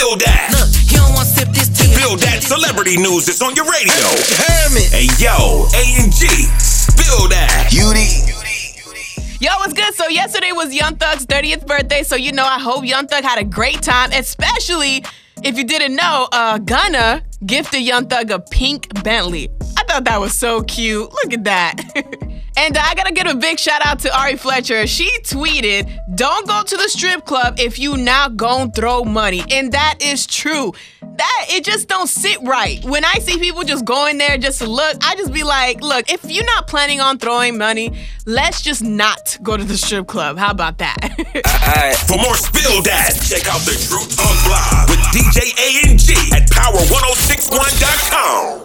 Spill that. Look, he don't want to sip this tea. Spill that celebrity news that's on your radio. Hey, yo, A&G, spill that. Yo, what's good? So yesterday was Young Thug's 30th birthday, so you know I hope Young Thug had a great time, especially if you didn't know, Gunna gifted Young Thug a pink Bentley. I thought that was so cute. Look at that. And I gotta give a big shout out to Ari Fletcher. She tweeted, "Don't go to the strip club if you not gon' throw money." And that is true. That, it just don't sit right. When I see people just going there just to look, I just be like, look, if you're not planning on throwing money, let's just not go to the strip club. How about that? All right. For more Spill Dat, check out The Truth Unblocked with DJ A&G at power1061.com.